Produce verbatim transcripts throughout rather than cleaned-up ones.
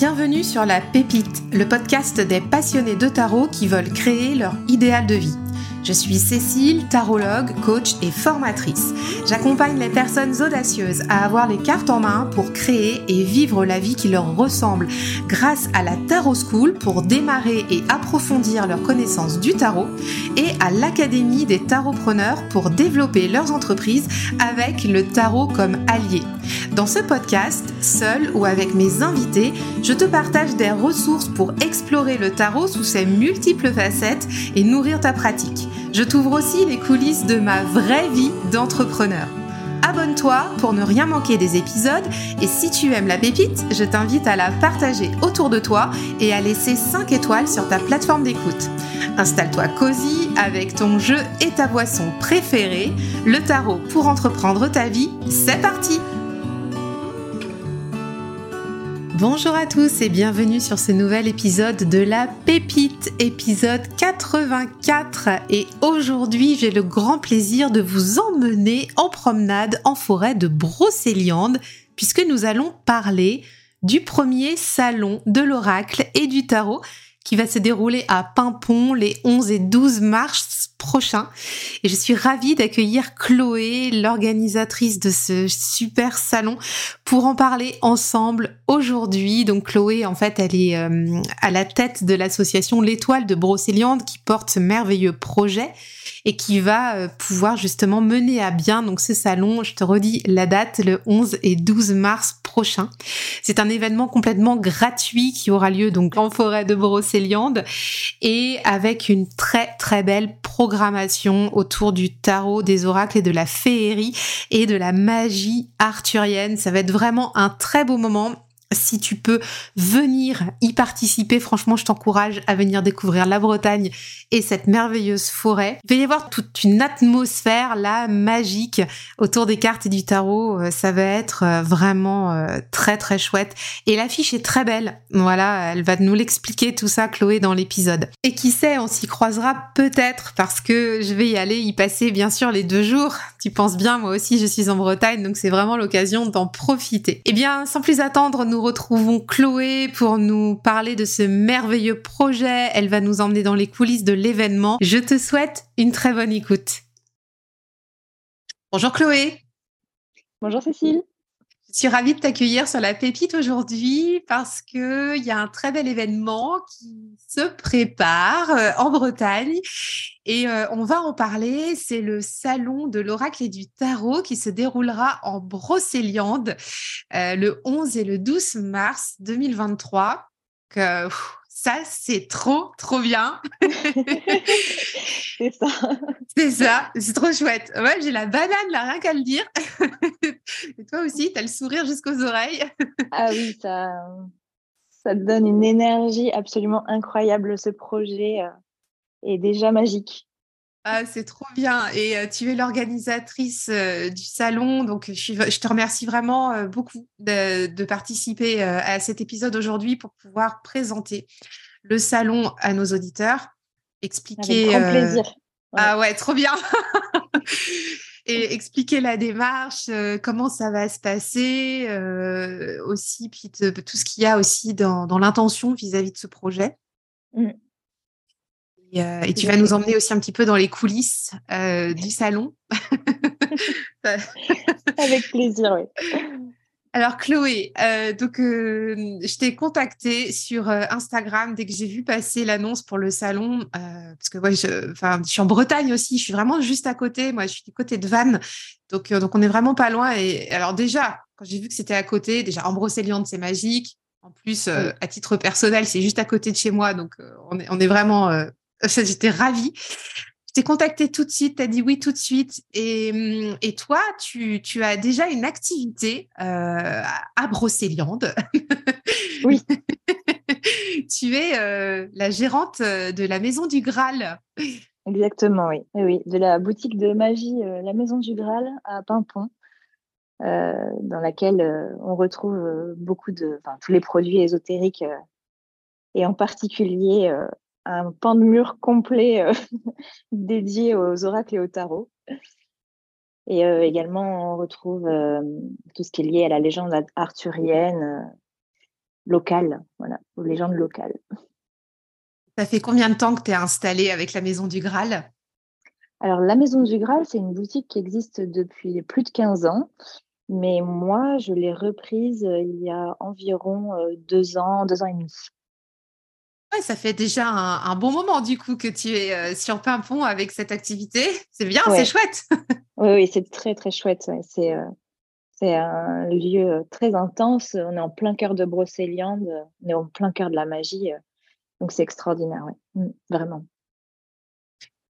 Bienvenue sur La Pépite, le podcast des passionnés de tarot qui veulent créer leur idéal de vie. Je suis Cécile, tarologue, coach et formatrice. J'accompagne les personnes audacieuses à avoir les cartes en main pour créer et vivre la vie qui leur ressemble grâce à la Tarot School pour démarrer et approfondir leur connaissance du tarot et à l'Académie des Taropreneurs pour développer leurs entreprises avec le tarot comme allié. Dans ce podcast, seul ou avec mes invités, je te partage des ressources pour explorer le tarot sous ses multiples facettes et nourrir ta pratique. Je t'ouvre aussi les coulisses de ma vraie vie d'entrepreneur. Abonne-toi pour ne rien manquer des épisodes et si tu aimes la pépite, je t'invite à la partager autour de toi et à laisser cinq étoiles sur ta plateforme d'écoute. Installe-toi cosy avec ton jeu et ta boisson préférée, le tarot pour entreprendre ta vie, c'est parti! Bonjour à tous et bienvenue sur ce nouvel épisode de La Pépite, épisode quatre-vingt-quatre. Et aujourd'hui, j'ai le grand plaisir de vous emmener en promenade en forêt de Brocéliande, puisque nous allons parler du premier salon de l'oracle et du tarot qui va se dérouler à Paimpont les onze et douze mars prochains. Et je suis ravie d'accueillir Chloé, l'organisatrice de ce super salon, pour en parler ensemble aujourd'hui. Donc Chloé, en fait, elle est euh, à la tête de l'association L'étoile de Brocéliande qui porte ce merveilleux projet et qui va euh, pouvoir justement mener à bien donc ce salon. Je te redis la date, le onze et douze mars prochain. C'est un événement complètement gratuit qui aura lieu donc en forêt de Brocéliande et avec une très très belle programmation autour du tarot, des oracles et de la féerie et de la magie arthurienne. Ça va être vraiment un très beau moment. Si tu peux venir y participer, franchement, je t'encourage à venir découvrir la Bretagne et cette merveilleuse forêt. Il va y avoir toute une atmosphère là magique autour des cartes et du tarot. Ça va être vraiment très très chouette. Et l'affiche est très belle. Voilà, elle va nous l'expliquer tout ça, Chloé, dans l'épisode. Et qui sait, on s'y croisera peut-être parce que je vais y aller y passer bien sûr les deux jours. Tu penses bien, moi aussi, je suis en Bretagne, donc c'est vraiment l'occasion d'en profiter. Eh bien, sans plus attendre, nous Nous retrouvons Chloé pour nous parler de ce merveilleux projet. Elle va nous emmener dans les coulisses de l'événement. Je te souhaite une très bonne écoute. Bonjour Chloé. Bonjour Cécile. Je suis ravie de t'accueillir sur La Pépite aujourd'hui parce qu'il y a un très bel événement qui se prépare en Bretagne. Et euh, on va en parler, c'est le salon de l'oracle et du tarot qui se déroulera en Brocéliande euh, le onze et le douze mars deux mille vingt-trois. Donc, euh, ça, c'est trop, trop bien. C'est ça. C'est ça, c'est trop chouette. Ouais, j'ai la banane là, rien qu'à le dire. Et toi aussi, t'as le sourire jusqu'aux oreilles. Ah oui, ça, ça te donne une énergie absolument incroyable, ce projet. Et déjà magique. Ah, c'est trop bien. Et euh, tu es l'organisatrice euh, du salon, donc je, suis, je te remercie vraiment euh, beaucoup de, de participer euh, à cet épisode aujourd'hui pour pouvoir présenter le salon à nos auditeurs, expliquer. Avec grand plaisir. Ouais. Ah ouais, trop bien. Et expliquer la démarche, euh, comment ça va se passer, euh, aussi puis te, tout ce qu'il y a aussi dans, dans l'intention vis-à-vis de ce projet. Mm. Et, euh, et tu vas nous emmener aussi un petit peu dans les coulisses euh, du salon. Avec plaisir, oui. Alors Chloé, euh, donc, euh, je t'ai contactée sur euh, Instagram dès que j'ai vu passer l'annonce pour le salon, euh, parce que ouais, je, je suis en Bretagne aussi, je suis vraiment juste à côté, moi je suis du côté de Vannes, donc, euh, donc on n'est vraiment pas loin. Et alors déjà, quand j'ai vu que c'était à côté, déjà en Brocéliande c'est magique, en plus euh, oui. À titre personnel c'est juste à côté de chez moi, donc euh, on, est, on est vraiment… Euh, J'étais ravie. Je t'ai contactée tout de suite, tu as dit oui tout de suite. Et, et toi, tu, tu as déjà une activité euh, à Brocéliande. Oui. Tu es euh, la gérante de la Maison du Graal. Exactement, oui. oui. De la boutique de magie, euh, la Maison du Graal à Paimpont, euh, dans laquelle euh, on retrouve euh, beaucoup de, enfin, tous les produits ésotériques euh, et en particulier. Euh, un pan de mur complet euh, dédié aux oracles et au tarot. Et euh, également, on retrouve euh, tout ce qui est lié à la légende arthurienne, euh, locales, voilà, aux légendes locales. Ça fait combien de temps que tu es installée avec la Maison du Graal ? Alors, la Maison du Graal, c'est une boutique qui existe depuis plus de quinze ans. Mais moi, je l'ai reprise il y a environ deux ans, deux ans et demi. Ouais, ça fait déjà un, un bon moment, du coup, que tu es sur Paimpont avec cette activité. C'est bien, ouais. C'est chouette. Oui, oui, c'est très, très chouette. C'est, c'est un lieu très intense. On est en plein cœur de Brocéliande. On est en plein cœur de la magie. Donc, c'est extraordinaire, ouais. Vraiment.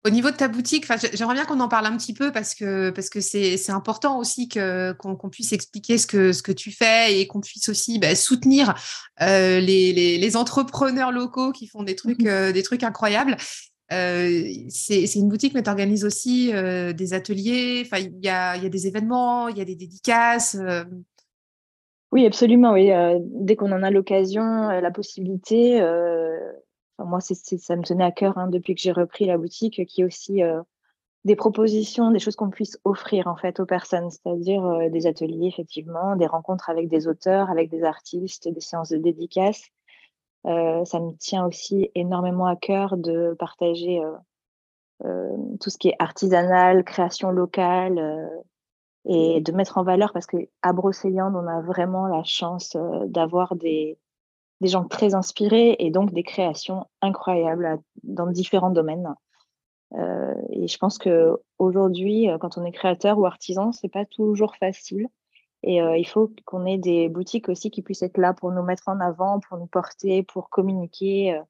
Au niveau de ta boutique, j'aimerais bien qu'on en parle un petit peu parce que, parce que c'est, c'est important aussi que, qu'on, qu'on puisse expliquer ce que, ce que tu fais et qu'on puisse aussi bah, soutenir euh, les, les, les entrepreneurs locaux qui font des trucs, euh, des trucs incroyables. Euh, c'est, c'est une boutique, mais tu organises aussi euh, des ateliers, il y a, y a des événements, il y a des dédicaces. Euh... Oui, absolument. Oui. Euh, dès qu'on en a l'occasion, la possibilité... Euh... Moi, c'est, c'est, ça me tenait à cœur hein, depuis que j'ai repris la boutique, qu'il y ait aussi euh, des propositions, des choses qu'on puisse offrir en fait aux personnes, c'est-à-dire euh, des ateliers, effectivement, des rencontres avec des auteurs, avec des artistes, des séances de dédicaces. Euh, ça me tient aussi énormément à cœur de partager euh, euh, tout ce qui est artisanal, création locale euh, et de mettre en valeur, parce qu'à Brocéliande, on a vraiment la chance euh, d'avoir des... des gens très inspirés et donc des créations incroyables dans différents domaines. Euh, et je pense qu'aujourd'hui, quand on est créateur ou artisan, ce n'est pas toujours facile. Et euh, il faut qu'on ait des boutiques aussi qui puissent être là pour nous mettre en avant, pour nous porter, pour communiquer. Euh,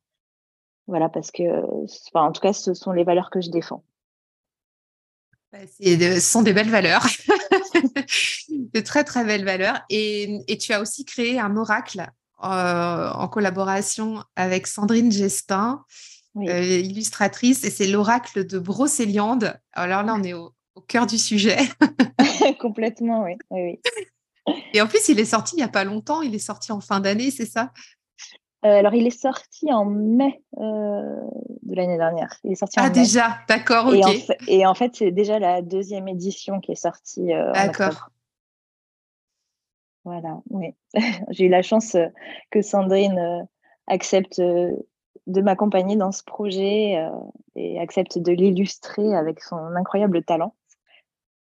voilà, parce que, enfin, en tout cas, ce sont les valeurs que je défends. C'est de, ce sont des belles valeurs, de très, très belles valeurs. Et, et tu as aussi créé un oracle Euh, en collaboration avec Sandrine Gestin, oui. euh, illustratrice, et c'est l'oracle de Brocéliande. Alors là, on est au, au cœur du sujet. Complètement, oui. Oui, oui. Et en plus, il est sorti il n'y a pas longtemps, il est sorti en fin d'année, c'est ça ? euh, Alors, il est sorti en mai euh, de l'année dernière. Il est sorti ah, en déjà, mai. D'accord, ok. Et en, fa- et en fait, c'est déjà la deuxième édition qui est sortie euh, d'accord. en octobre. Voilà, oui. J'ai eu la chance euh, que Sandrine euh, accepte euh, de m'accompagner dans ce projet euh, et accepte de l'illustrer avec son incroyable talent.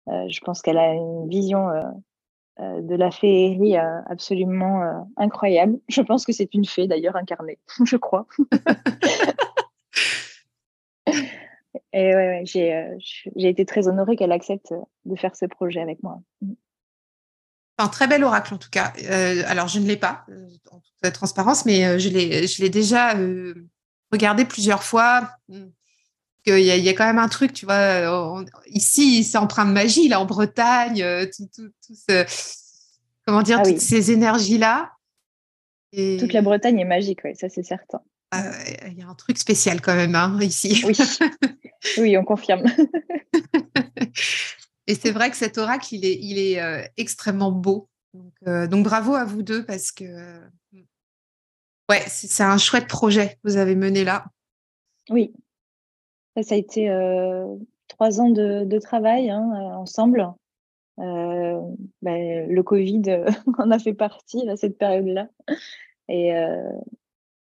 Euh, je pense qu'elle a une vision euh, euh, de la féerie euh, absolument euh, incroyable. Je pense que c'est une fée d'ailleurs incarnée, je crois. Et ouais, ouais, j'ai, euh, j'ai été très honorée qu'elle accepte de faire ce projet avec moi. Un très bel oracle en tout cas. Euh, alors je ne l'ai pas euh, en toute transparence, mais euh, je l'ai, je l'ai déjà euh, regardé plusieurs fois. Il y, y a quand même un truc, tu vois. On, ici, c'est empreint de magie. Là, en Bretagne, euh, tout, tout, tout ce, comment dire, ah toutes oui. ces énergies-là. Et... Toute la Bretagne est magique, oui, ça c'est certain. Il euh, y a un truc spécial quand même hein, ici. Oui. Oui, on confirme. Et c'est vrai que cet oracle, il est, il est euh, extrêmement beau. Donc, euh, donc, bravo à vous deux parce que euh, ouais, c'est, c'est un chouette projet que vous avez mené là. Oui, ça, ça a été euh, trois ans de, de travail hein, ensemble. Euh, ben, le Covid en a fait partie à cette période-là. Et euh,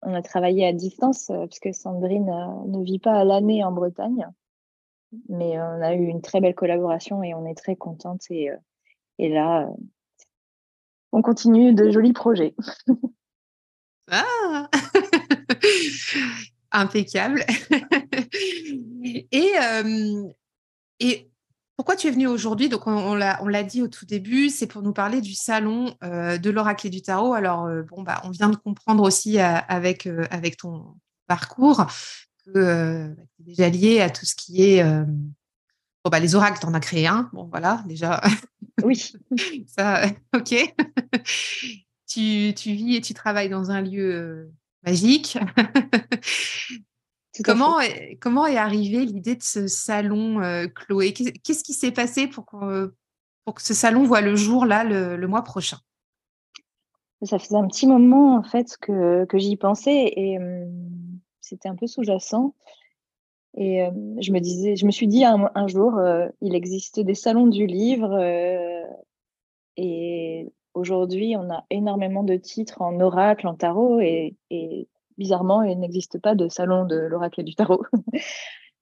on a travaillé à distance puisque Sandrine euh, ne vit pas à l'année en Bretagne. Mais on a eu une très belle collaboration et on est très contente. Et, et là, on continue de jolis projets. Ah impeccable. Et, euh, et pourquoi tu es venue aujourd'hui ? Donc, on, on, l'a, on l'a dit au tout début, c'est pour nous parler du salon euh, de l'oracle et du tarot. Alors, euh, bon, bah, on vient de comprendre aussi à, avec, euh, avec ton parcours. Euh, déjà lié à tout ce qui est euh... bon bah les oracles, t'en as créé un, bon voilà déjà. Oui. Ça, ok. tu tu vis et tu travailles dans un lieu magique. Comment est, comment est arrivée l'idée de ce salon, euh, Chloé ? Qu'est-ce qui s'est passé pour que pour que ce salon voit le jour là le, le mois prochain ? Ça faisait un petit moment en fait que que j'y pensais et c'était un peu sous-jacent. Et euh, je, me disais, je me suis dit un, un jour, euh, il existe des salons du livre. Euh, et Aujourd'hui, on a énormément de titres en oracle, en tarot, et, et bizarrement, il n'existe pas de salon de l'oracle et du tarot.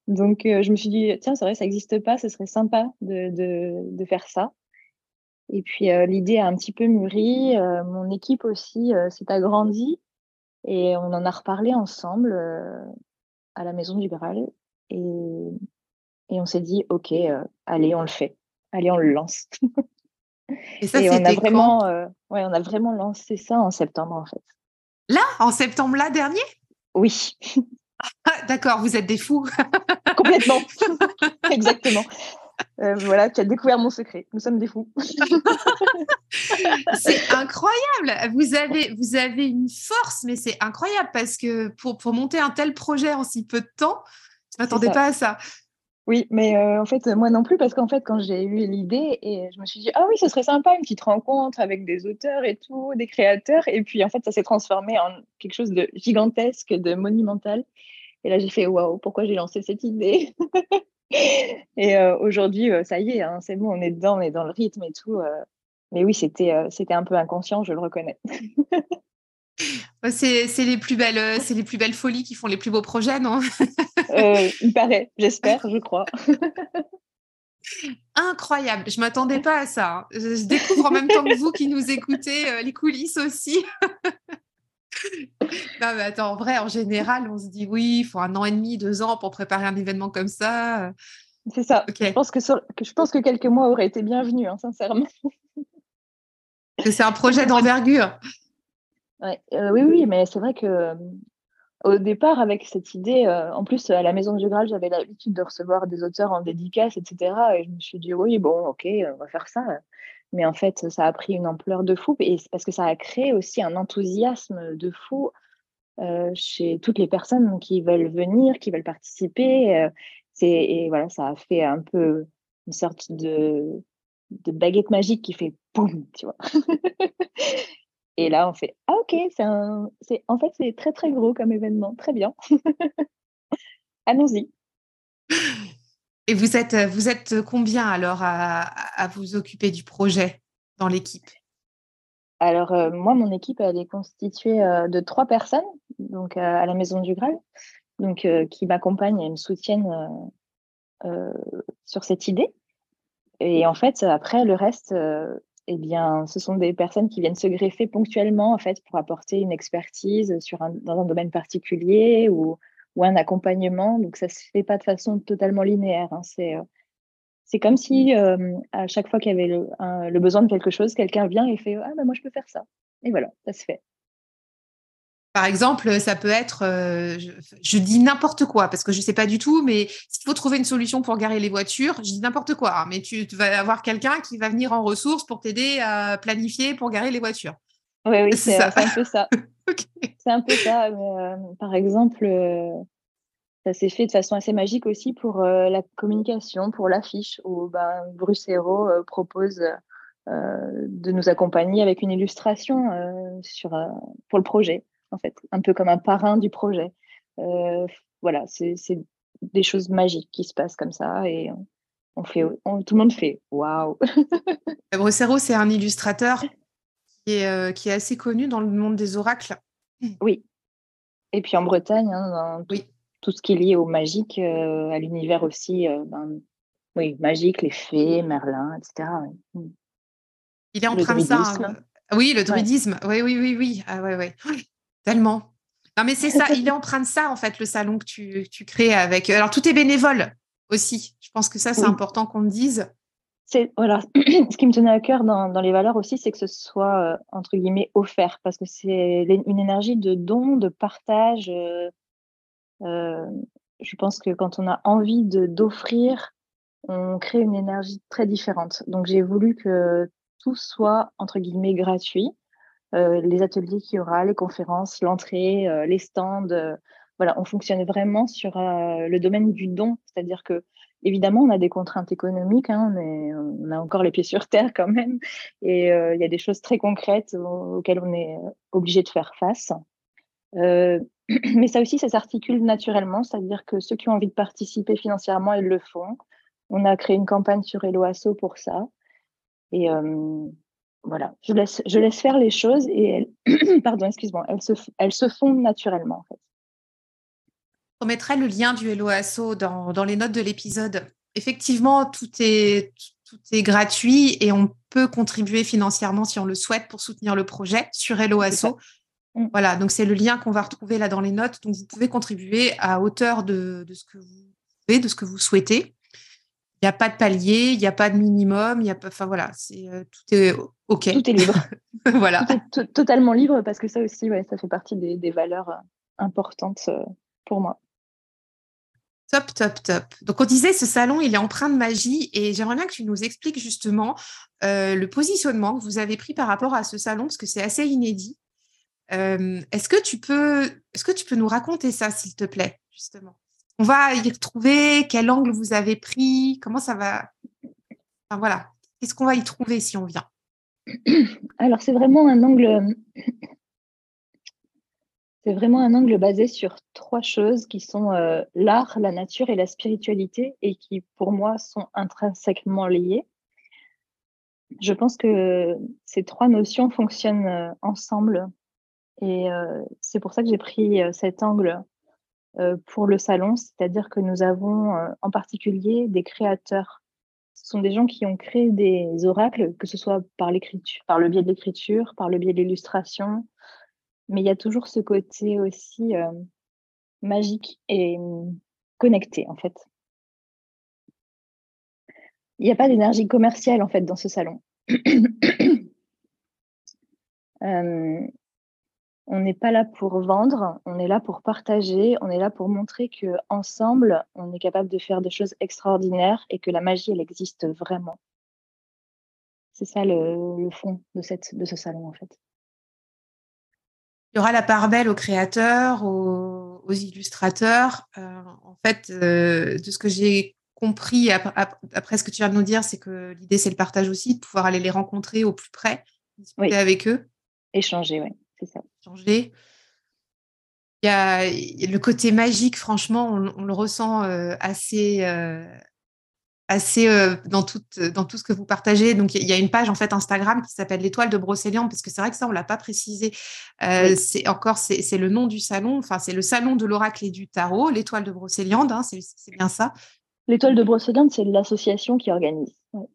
Donc, euh, je me suis dit, tiens, c'est vrai, ça n'existe pas, ce serait sympa de, de, de faire ça. Et puis, euh, l'idée a un petit peu mûri. Euh, mon équipe aussi euh, s'est agrandie et on en a reparlé ensemble euh, à la Maison du Graal. Et, et on s'est dit, OK, euh, allez, on le fait. Allez, on le lance. Et ça, et on a vraiment, euh, ouais, on a vraiment lancé ça en septembre, en fait. Là, en septembre, là, dernier ? Oui. Ah, d'accord, vous êtes des fous. Complètement. Exactement. Euh, voilà, tu as découvert mon secret. Nous sommes des fous. C'est incroyable. Vous avez, vous avez une force, mais c'est incroyable parce que pour, pour monter un tel projet en si peu de temps, je ne m'attendais pas à ça. Oui, mais euh, en fait, moi non plus, parce qu'en fait, quand j'ai eu l'idée, et je me suis dit, ah oui, ce serait sympa, une petite rencontre avec des auteurs et tout, des créateurs. Et puis, en fait, ça s'est transformé en quelque chose de gigantesque, de monumental. Et là, j'ai fait, waouh, pourquoi j'ai lancé cette idée ? Et euh, aujourd'hui, euh, ça y est, hein, c'est bon, on est dedans, on est dans le rythme et tout. Euh, mais oui, c'était, euh, c'était un peu inconscient, je le reconnais. C'est, c'est, les plus belles, c'est les plus belles folies qui font les plus beaux projets, non ? euh, Il paraît, j'espère, je crois. Incroyable, je ne m'attendais pas à ça. Hein. Je découvre en même temps que vous qui nous écoutez euh, les coulisses aussi. Non mais attends, en vrai, en général, on se dit oui, il faut un an et demi, deux ans pour préparer un événement comme ça. C'est ça, okay. je, pense que sur, que je pense que quelques mois auraient été bienvenus, hein, sincèrement. C'est un projet d'envergure. Ouais, euh, oui, oui, mais c'est vrai que euh, au départ, avec cette idée, euh, en plus à la Maison du Graal, j'avais l'habitude de recevoir des auteurs en dédicace, et cetera. Et je me suis dit, oui, bon, ok, on va faire ça. Mais en fait, ça a pris une ampleur de fou, et c'est parce que ça a créé aussi un enthousiasme de fou euh, chez toutes les personnes qui veulent venir, qui veulent participer. Euh, c'est, et voilà, ça a fait un peu une sorte de, de baguette magique qui fait boum, tu vois. Et là, on fait ah ok, c'est un, c'est en fait c'est très très gros comme événement, très bien. Allons-y. Et vous êtes vous êtes combien alors à, à vous occuper du projet dans l'équipe ? Alors euh, moi, mon équipe elle est constituée euh, de trois personnes, donc euh, à la Maison du Graal, donc euh, qui m'accompagnent et me soutiennent euh, euh, sur cette idée. Et en fait, après le reste. Euh, Eh bien, ce sont des personnes qui viennent se greffer ponctuellement en fait, pour apporter une expertise sur un, dans un domaine particulier ou, ou un accompagnement. Donc, ça ne se fait pas de façon totalement linéaire. Hein. C'est, c'est comme si euh, à chaque fois qu'il y avait le, un, le besoin de quelque chose, quelqu'un vient et fait « Ah, ben moi, je peux faire ça ». Et voilà, ça se fait. Par exemple, ça peut être… Euh, je, je dis n'importe quoi parce que je ne sais pas du tout, mais s'il faut trouver une solution pour garer les voitures, je dis n'importe quoi. Hein, mais tu, tu vas avoir quelqu'un qui va venir en ressources pour t'aider à planifier pour garer les voitures. Oui, oui, c'est, c'est, ça. c'est un peu ça. Okay. C'est un peu ça. Mais, euh, par exemple, euh, ça s'est fait de façon assez magique aussi pour euh, la communication, pour l'affiche où ben, Brucero euh, propose… Euh, Euh, de nous accompagner avec une illustration euh, sur, euh, pour le projet, en fait, un peu comme un parrain du projet. Euh, voilà, c'est, c'est des choses magiques qui se passent comme ça et on fait, on, tout le monde fait « waouh ». Brucero, c'est un illustrateur qui est, euh, qui est assez connu dans le monde des oracles. Oui, et puis en Bretagne, hein, dans oui. tout ce qui est lié au magique, euh, à l'univers aussi, euh, ben, oui, magique, les fées, Merlin, et cetera. Oui. Il est en train de ça. Hein. Oui, le druidisme. Ouais. Oui, oui, oui, oui. Ah, ouais, ouais. Oui, tellement. Non, mais c'est ça. Il est en train de ça, en fait, le salon que tu, que tu crées avec. Alors, tout est bénévole aussi. Je pense que ça, c'est oui. important qu'on le dise. C'est, voilà. Ce qui me tenait à cœur dans, dans les valeurs aussi, c'est que ce soit, euh, entre guillemets, offert. Parce que c'est une énergie de don, de partage. Euh, euh, je pense que quand on a envie de, d'offrir, on crée une énergie très différente. Donc, j'ai voulu que tout soit, entre guillemets, gratuit. Euh, les ateliers qu'il y aura, les conférences, l'entrée, euh, les stands. Euh, voilà, on fonctionne vraiment sur euh, le domaine du don. C'est-à-dire que, évidemment, on a des contraintes économiques, hein, mais on a encore les pieds sur terre quand même. Et il euh, y a des choses très concrètes aux, auxquelles on est obligé de faire face. Euh, mais ça aussi, ça s'articule naturellement. C'est-à-dire que ceux qui ont envie de participer financièrement, ils le font. On a créé une campagne sur HelloAsso pour ça. Et euh, voilà, je laisse, je laisse faire les choses et elles, pardon, excuse-moi, elles se, elles se font naturellement, en fait. On mettrait le lien du HelloAsso dans, dans les notes de l'épisode. Effectivement, tout est, tout est gratuit et on peut contribuer financièrement si on le souhaite pour soutenir le projet sur HelloAsso. Voilà, donc c'est le lien qu'on va retrouver là dans les notes. Donc, vous pouvez contribuer à hauteur de, de ce que vous pouvez, de ce que vous souhaitez. Il n'y a pas de palier, il n'y a pas de minimum, il y a pas, enfin voilà, c'est, euh, tout est OK. Tout est libre. Voilà. Tout est t- totalement libre parce que ça aussi, ouais, ça fait partie des, des valeurs importantes euh, pour moi. Top, top, top. Donc, on disait, ce salon, il est empreint de magie et j'aimerais bien que tu nous expliques justement euh, le positionnement que vous avez pris par rapport à ce salon parce que c'est assez inédit. Euh, est-ce que tu peux, est-ce que tu peux nous raconter ça, s'il te plaît, justement ? On va y retrouver quel angle vous avez pris, comment ça va... Enfin, voilà, qu'est-ce qu'on va y trouver si on vient ? Alors, c'est vraiment un angle... C'est vraiment un angle basé sur trois choses qui sont euh, l'art, la nature et la spiritualité et qui, pour moi, sont intrinsèquement liées. Je pense que ces trois notions fonctionnent euh, ensemble et euh, c'est pour ça que j'ai pris euh, cet angle euh, pour le salon, c'est-à-dire que nous avons euh, en particulier des créateurs. Ce sont des gens qui ont créé des oracles, que ce soit par l'écriture, par le biais de l'écriture, par le biais de l'illustration. Mais il y a toujours ce côté aussi euh, magique et euh, connecté, en fait. Il n'y a pas d'énergie commerciale, en fait, dans ce salon. euh, on n'est pas là pour vendre, on est là pour partager, on est là pour montrer qu'ensemble, on est capable de faire des choses extraordinaires et que la magie, elle existe vraiment. C'est ça le, le fond de, cette, de ce salon, en fait. Il y aura la part belle aux créateurs, aux, aux illustrateurs. Euh, en fait, euh, de ce que j'ai compris ap, ap, après ce que tu viens de nous dire, c'est que l'idée, c'est le partage aussi, de pouvoir aller les rencontrer au plus près, discuter oui. avec eux. Échanger, oui, c'est ça. Échanger. Il y a le côté magique, franchement, on, on le ressent euh, assez, euh, assez euh, dans, tout, dans tout ce que vous partagez. Donc, il y a une page, en fait, Instagram qui s'appelle l'étoile de Brocéliande, parce que c'est vrai que ça, on ne l'a pas précisé. Euh, oui. C'est encore, c'est, c'est le nom du salon. Enfin, c'est le salon de l'oracle et du tarot, l'étoile de Brocéliande, hein, c'est, c'est bien ça. L'étoile de Brocéliande, c'est l'association qui organise. Oui.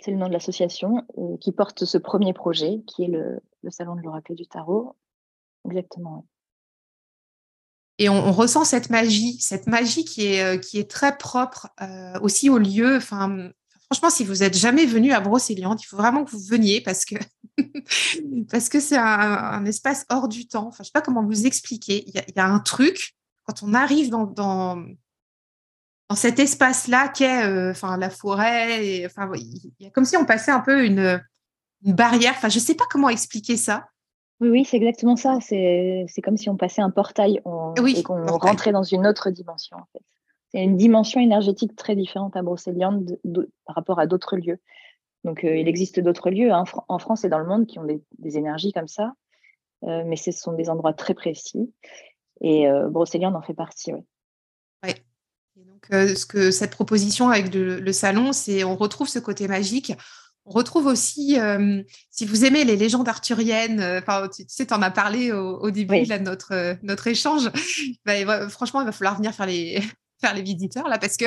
C'est le nom de l'association euh, qui porte ce premier projet, qui est le, le salon de l'oracle et du tarot. Exactement, oui. Et on, on ressent cette magie, cette magie qui est, qui est très propre euh, aussi au lieu. Enfin, franchement, si vous n'êtes jamais venu à Brocéliande, il faut vraiment que vous veniez parce que, parce que c'est un, un espace hors du temps. Enfin, je ne sais pas comment vous expliquer. Il y a, il y a un truc, quand on arrive dans, dans, dans cet espace-là qu'est euh, enfin, la forêt, et, enfin, il y a comme si on passait un peu une, une barrière. Enfin, je ne sais pas comment expliquer ça. Oui, oui, c'est exactement ça. C'est, c'est comme si on passait un portail on, oui, et qu'on portail. rentrait dans une autre dimension, en fait. C'est une dimension énergétique très différente à Brocéliande par rapport à d'autres lieux. Donc, euh, il existe d'autres lieux hein, en France et dans le monde qui ont des, des énergies comme ça, euh, mais ce sont des endroits très précis. Et euh, Brocéliande en fait partie, oui. Oui. Et donc, euh, ce que cette proposition avec de, le salon, c'est on retrouve ce côté magique. On retrouve aussi, euh, si vous aimez les légendes arthuriennes, euh, tu, tu sais, tu en as parlé au, au début oui. là, de notre, euh, notre échange, bah, bah, franchement, il va falloir venir faire les, faire les visiteurs, là, parce que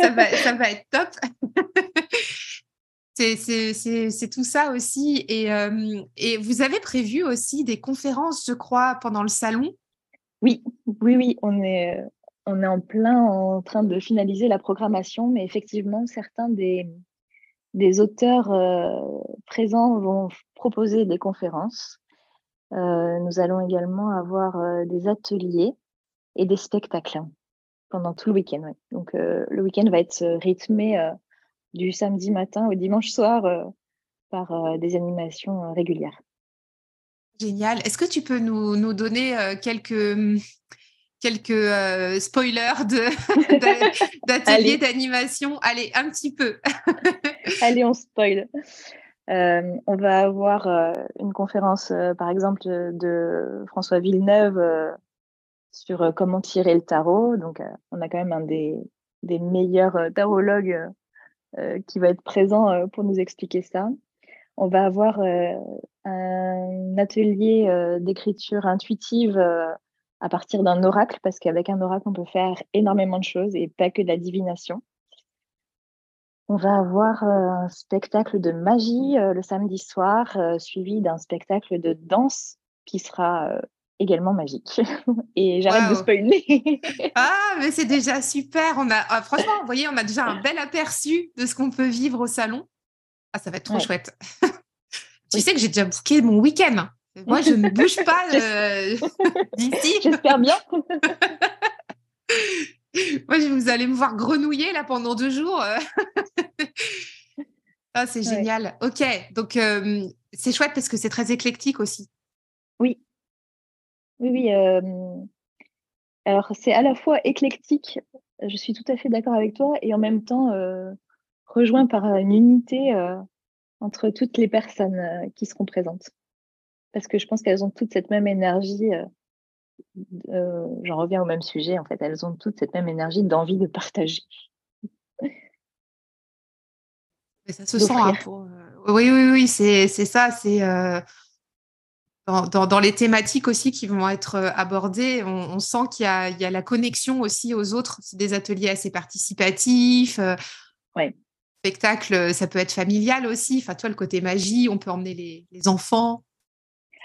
ça, va, ça va être top. c'est, c'est, c'est, c'est tout ça aussi. Et, euh, et vous avez prévu aussi des conférences, je crois, pendant le salon ? Oui, oui, oui, on est, on est en plein en train de finaliser la programmation, mais effectivement, certains des... Des auteurs euh, présents vont proposer des conférences. Euh, nous allons également avoir euh, des ateliers et des spectacles pendant tout le week-end. Ouais. Donc, euh, le week-end va être rythmé euh, du samedi matin au dimanche soir euh, par euh, des animations euh, régulières. Génial. Est-ce que tu peux nous, nous donner euh, quelques... Quelques euh, spoilers de, de, d'ateliers, d'animation. Allez, un petit peu. Allez, on spoil. Euh, on va avoir euh, une conférence, euh, par exemple, de François Villeneuve euh, sur euh, comment tirer le tarot. Donc, euh, on a quand même un des, des meilleurs euh, tarologues euh, qui va être présent euh, pour nous expliquer ça. on va avoir euh, un atelier euh, d'écriture intuitive euh, à partir d'un oracle, parce qu'avec un oracle, on peut faire énormément de choses et pas que de la divination. On va avoir un spectacle de magie euh, le samedi soir, euh, suivi d'un spectacle de danse qui sera euh, également magique. Et j'arrête wow. de spoiler. Ah, mais c'est déjà super. On a, ah, franchement, vous voyez, on a déjà un bel aperçu de ce qu'on peut vivre au salon. Ah, ça va être trop ouais. chouette. tu oui. sais que j'ai déjà booké mon week-end. Moi, je ne bouge pas euh, d'ici. J'espère bien. Moi, vous allez me voir grenouiller là pendant deux jours. Ah, c'est génial. Ouais. Ok, donc euh, c'est chouette parce que c'est très éclectique aussi. Oui, oui, oui. Euh... Alors, c'est à la fois éclectique, je suis tout à fait d'accord avec toi, et en même temps euh, rejoint par une unité euh, entre toutes les personnes euh, qui seront présentes. Parce que je pense qu'elles ont toutes cette même énergie. Euh... Euh, j'en reviens au même sujet en fait, elles ont toutes cette même énergie d'envie de partager. Mais ça se sent hein, pour... oui oui oui c'est, c'est ça c'est euh... dans, dans, dans les thématiques aussi qui vont être abordées, on, on sent qu'il y a, il y a la connexion aussi aux autres. C'est des ateliers assez participatifs, euh... ouais. spectacle, ça peut être familial aussi, enfin toi le côté magie, on peut emmener les, les enfants.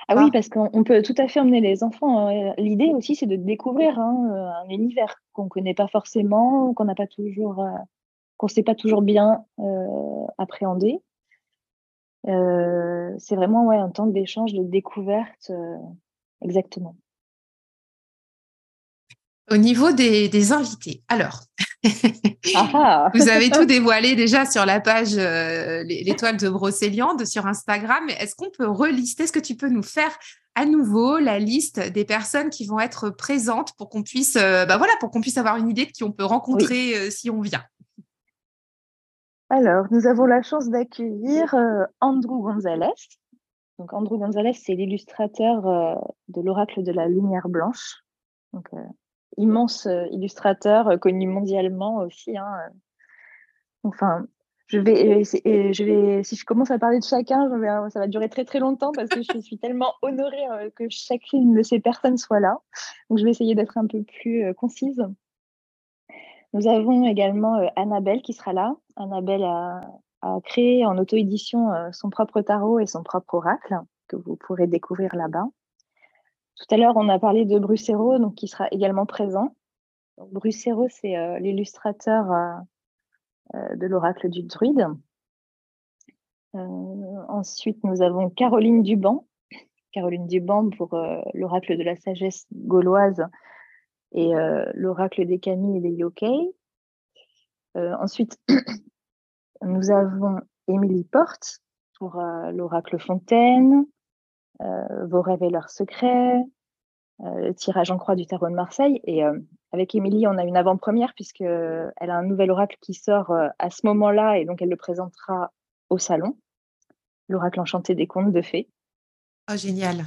Ah, ah oui, parce qu'on peut tout à fait emmener les enfants. L'idée aussi, c'est de découvrir hein, un univers qu'on ne connaît pas forcément, qu'on n'a pas toujours, euh, qu'on ne sait pas toujours bien euh, appréhender. Euh, c'est vraiment ouais, un temps d'échange, de découverte, euh, exactement. Au niveau des, des invités, alors, vous avez tout dévoilé déjà sur la page euh, l'étoile de Brocéliande sur Instagram. Est-ce qu'on peut relister, est-ce que tu peux nous faire à nouveau la liste des personnes qui vont être présentes pour qu'on puisse, euh, bah voilà, pour qu'on puisse avoir une idée de qui on peut rencontrer oui. euh, si on vient? Alors, nous avons la chance d'accueillir euh, Andrew Gonzalez. Donc, Andrew Gonzalez, c'est l'illustrateur euh, de l'Oracle de la Lumière Blanche. Donc, euh, immense illustrateur, connu mondialement aussi. Hein. Enfin, je vais, je vais, si je commence à parler de chacun, ça va durer très très longtemps parce que je suis tellement honorée que chacune de ces personnes soit là. Donc, je vais essayer d'être un peu plus concise. Nous avons également Annabelle qui sera là. Annabelle a, a créé en auto-édition son propre tarot et son propre oracle que vous pourrez découvrir là-bas. Tout à l'heure, on a parlé de Brucero, donc qui sera également présent. Donc, Brucero, c'est euh, l'illustrateur euh, de l'oracle du Druide. Euh, ensuite, nous avons Caroline Duban. Caroline Duban pour euh, l'oracle de la sagesse gauloise et euh, l'oracle des Camilles et des Yokei. Euh, ensuite, nous avons Émilie Porte pour euh, l'oracle Fontaine. Euh, vos rêves et leurs secrets, euh, le tirage en croix du tarot de Marseille. Et euh, avec Émilie, on a une avant-première puisqu'elle euh, a un nouvel oracle qui sort euh, à ce moment-là et donc elle le présentera au salon. L'oracle enchanté des contes de fées. Ah, oh, génial.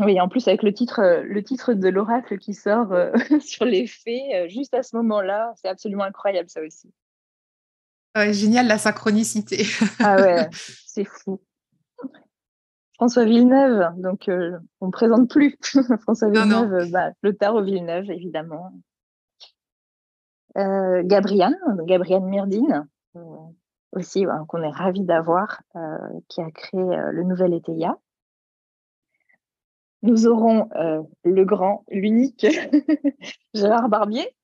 Oui, en plus avec le titre, euh, le titre de l'oracle qui sort euh, sur les fées euh, juste à ce moment-là, c'est absolument incroyable ça aussi. Ouais, génial la synchronicité. Ah ouais, c'est fou. François Villeneuve, donc euh, on ne présente plus François Villeneuve, non, non. Bah, le tarot Villeneuve, évidemment. Euh, Gabrielle, Gabrielle Myrdine, euh, aussi, bah, qu'on est ravis d'avoir, euh, qui a créé euh, le nouvel Eteia. Nous aurons euh, le grand, l'unique, Gérard Barbier.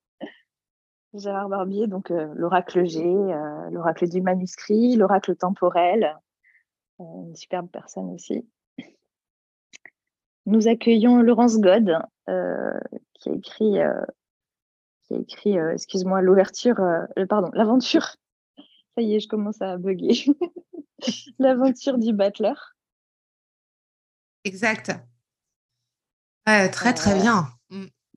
Gérard Barbier, donc euh, l'oracle G, euh, l'oracle du manuscrit, l'oracle temporel. Une superbe personne aussi. Nous accueillons Laurence God, euh, qui a écrit, euh, qui a écrit, euh, excuse-moi, l'ouverture, euh, pardon, l'aventure. Ça y est, je commence à bugger. L'aventure du Butler. Exact. Ouais, très très euh, bien.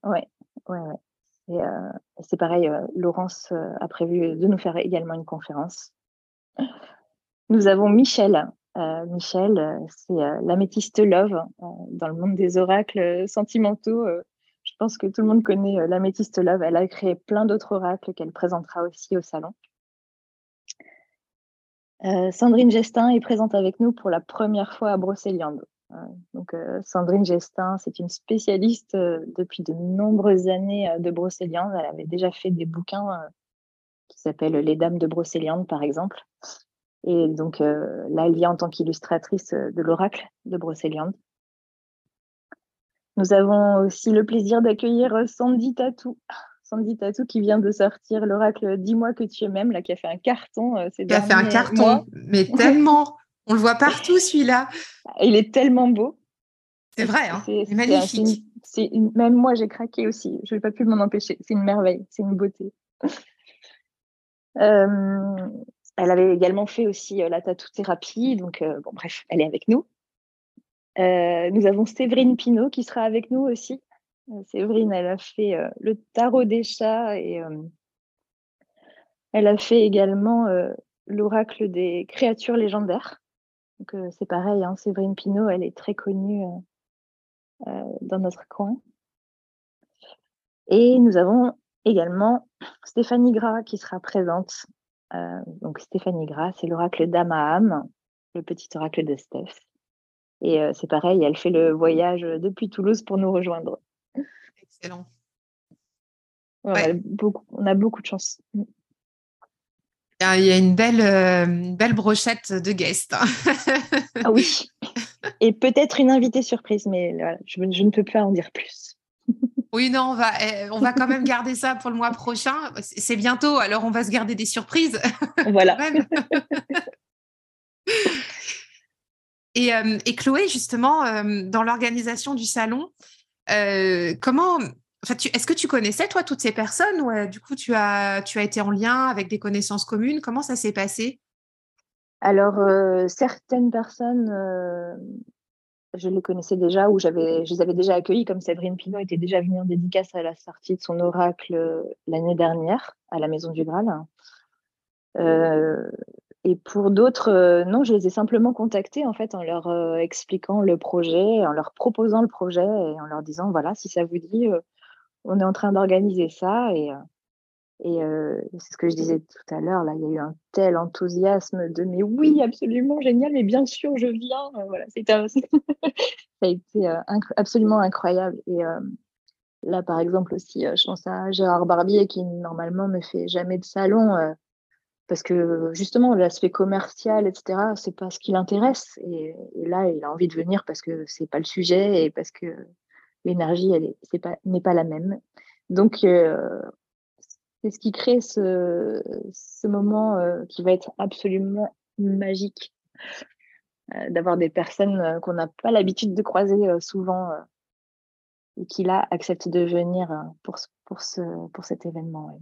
Ouais, ouais, ouais. Et, euh, c'est pareil. Euh, Laurence euh, a prévu de nous faire également une conférence. Nous avons Michel. Euh, Michel, euh, c'est euh, l'Améthyste Love euh, dans le monde des oracles euh, sentimentaux. Euh, je pense que tout le monde connaît euh, l'Améthyste Love. Elle a créé plein d'autres oracles qu'elle présentera aussi au salon. Euh, Sandrine Gestin est présente avec nous pour la première fois à Brocéliande. Euh, donc, euh, Sandrine Gestin, c'est une spécialiste euh, depuis de nombreuses années euh, de Brocéliande. Elle avait déjà fait des bouquins euh, qui s'appellent Les Dames de Brocéliande, par exemple. Et donc, euh, là, elle vient en tant qu'illustratrice euh, de l'Oracle de Brocéliande. Nous avons aussi le plaisir d'accueillir Sandy Tatou. Sandy Tatou qui vient de sortir l'oracle « Dis-moi que tu es même », là, qui a fait un carton. Euh, ces qui a fait un carton, mois. Mais tellement. On le voit partout, celui-là. Il est tellement beau. C'est vrai, hein, c'est, c'est magnifique. C'est une, c'est une, même moi, j'ai craqué aussi. Je n'ai pas pu m'en empêcher. C'est une merveille, c'est une beauté. euh, elle avait également fait aussi euh, la tatou-thérapie. Donc, euh, bon, bref, elle est avec nous. Euh, nous avons Séverine Pinault qui sera avec nous aussi. Euh, Séverine, elle a fait euh, le tarot des chats et euh, elle a fait également euh, l'oracle des créatures légendaires. Donc euh, c'est pareil, hein, Séverine Pinault, elle est très connue euh, euh, dans notre coin. Et nous avons également Stéphanie Gras qui sera présente. Euh, donc Stéphanie Gras, c'est l'oracle d'Amaham, le petit oracle de Steph. Et euh, c'est pareil, elle fait le voyage depuis Toulouse pour nous rejoindre. Excellent. Ouais, ouais. On, a beaucoup, on a beaucoup de chance. Il y a une belle, euh, une belle brochette de guests. Hein. Ah oui. Et peut-être une invitée surprise, mais voilà, je, je ne peux pas en dire plus. Oui, non, on va, on va quand même garder ça pour le mois prochain. C'est bientôt, alors on va se garder des surprises. Voilà. Et, euh, et Chloé, justement, euh, dans l'organisation du salon, euh, comment, enfin, tu, est-ce que tu connaissais, toi, toutes ces personnes ou euh, du coup, tu as, tu as été en lien avec des connaissances communes? Comment ça s'est passé? Alors, euh, certaines personnes, euh, je les connaissais déjà ou j'avais, je les avais déjà accueillies, comme Séverine Pinault était déjà venue en dédicace à la sortie de son oracle l'année dernière à la Maison du Graal. Euh, Et pour d'autres, euh, non, je les ai simplement contactés en fait en leur euh, expliquant le projet, en leur proposant le projet et en leur disant voilà, si ça vous dit, euh, on est en train d'organiser ça. Et, et euh, c'est ce que je disais tout à l'heure, là, il y a eu un tel enthousiasme de mais oui, absolument génial, mais bien sûr, je viens. Euh, voilà, c'était un... ça a été euh, inc- absolument incroyable. Et euh, là, par exemple aussi, euh, je pense à Gérard Barbier qui normalement ne fait jamais de salon. Euh, Parce que justement, l'aspect commercial, et cetera, c'est pas ce qui l'intéresse. Et, et là, il a envie de venir parce que c'est pas le sujet et parce que l'énergie, elle est, c'est pas, n'est pas la même. Donc, euh, c'est ce qui crée ce, ce moment euh, qui va être absolument magique euh, d'avoir des personnes euh, qu'on n'a pas l'habitude de croiser euh, souvent euh, et qui là acceptent de venir euh, pour pour ce pour cet événement. Ouais.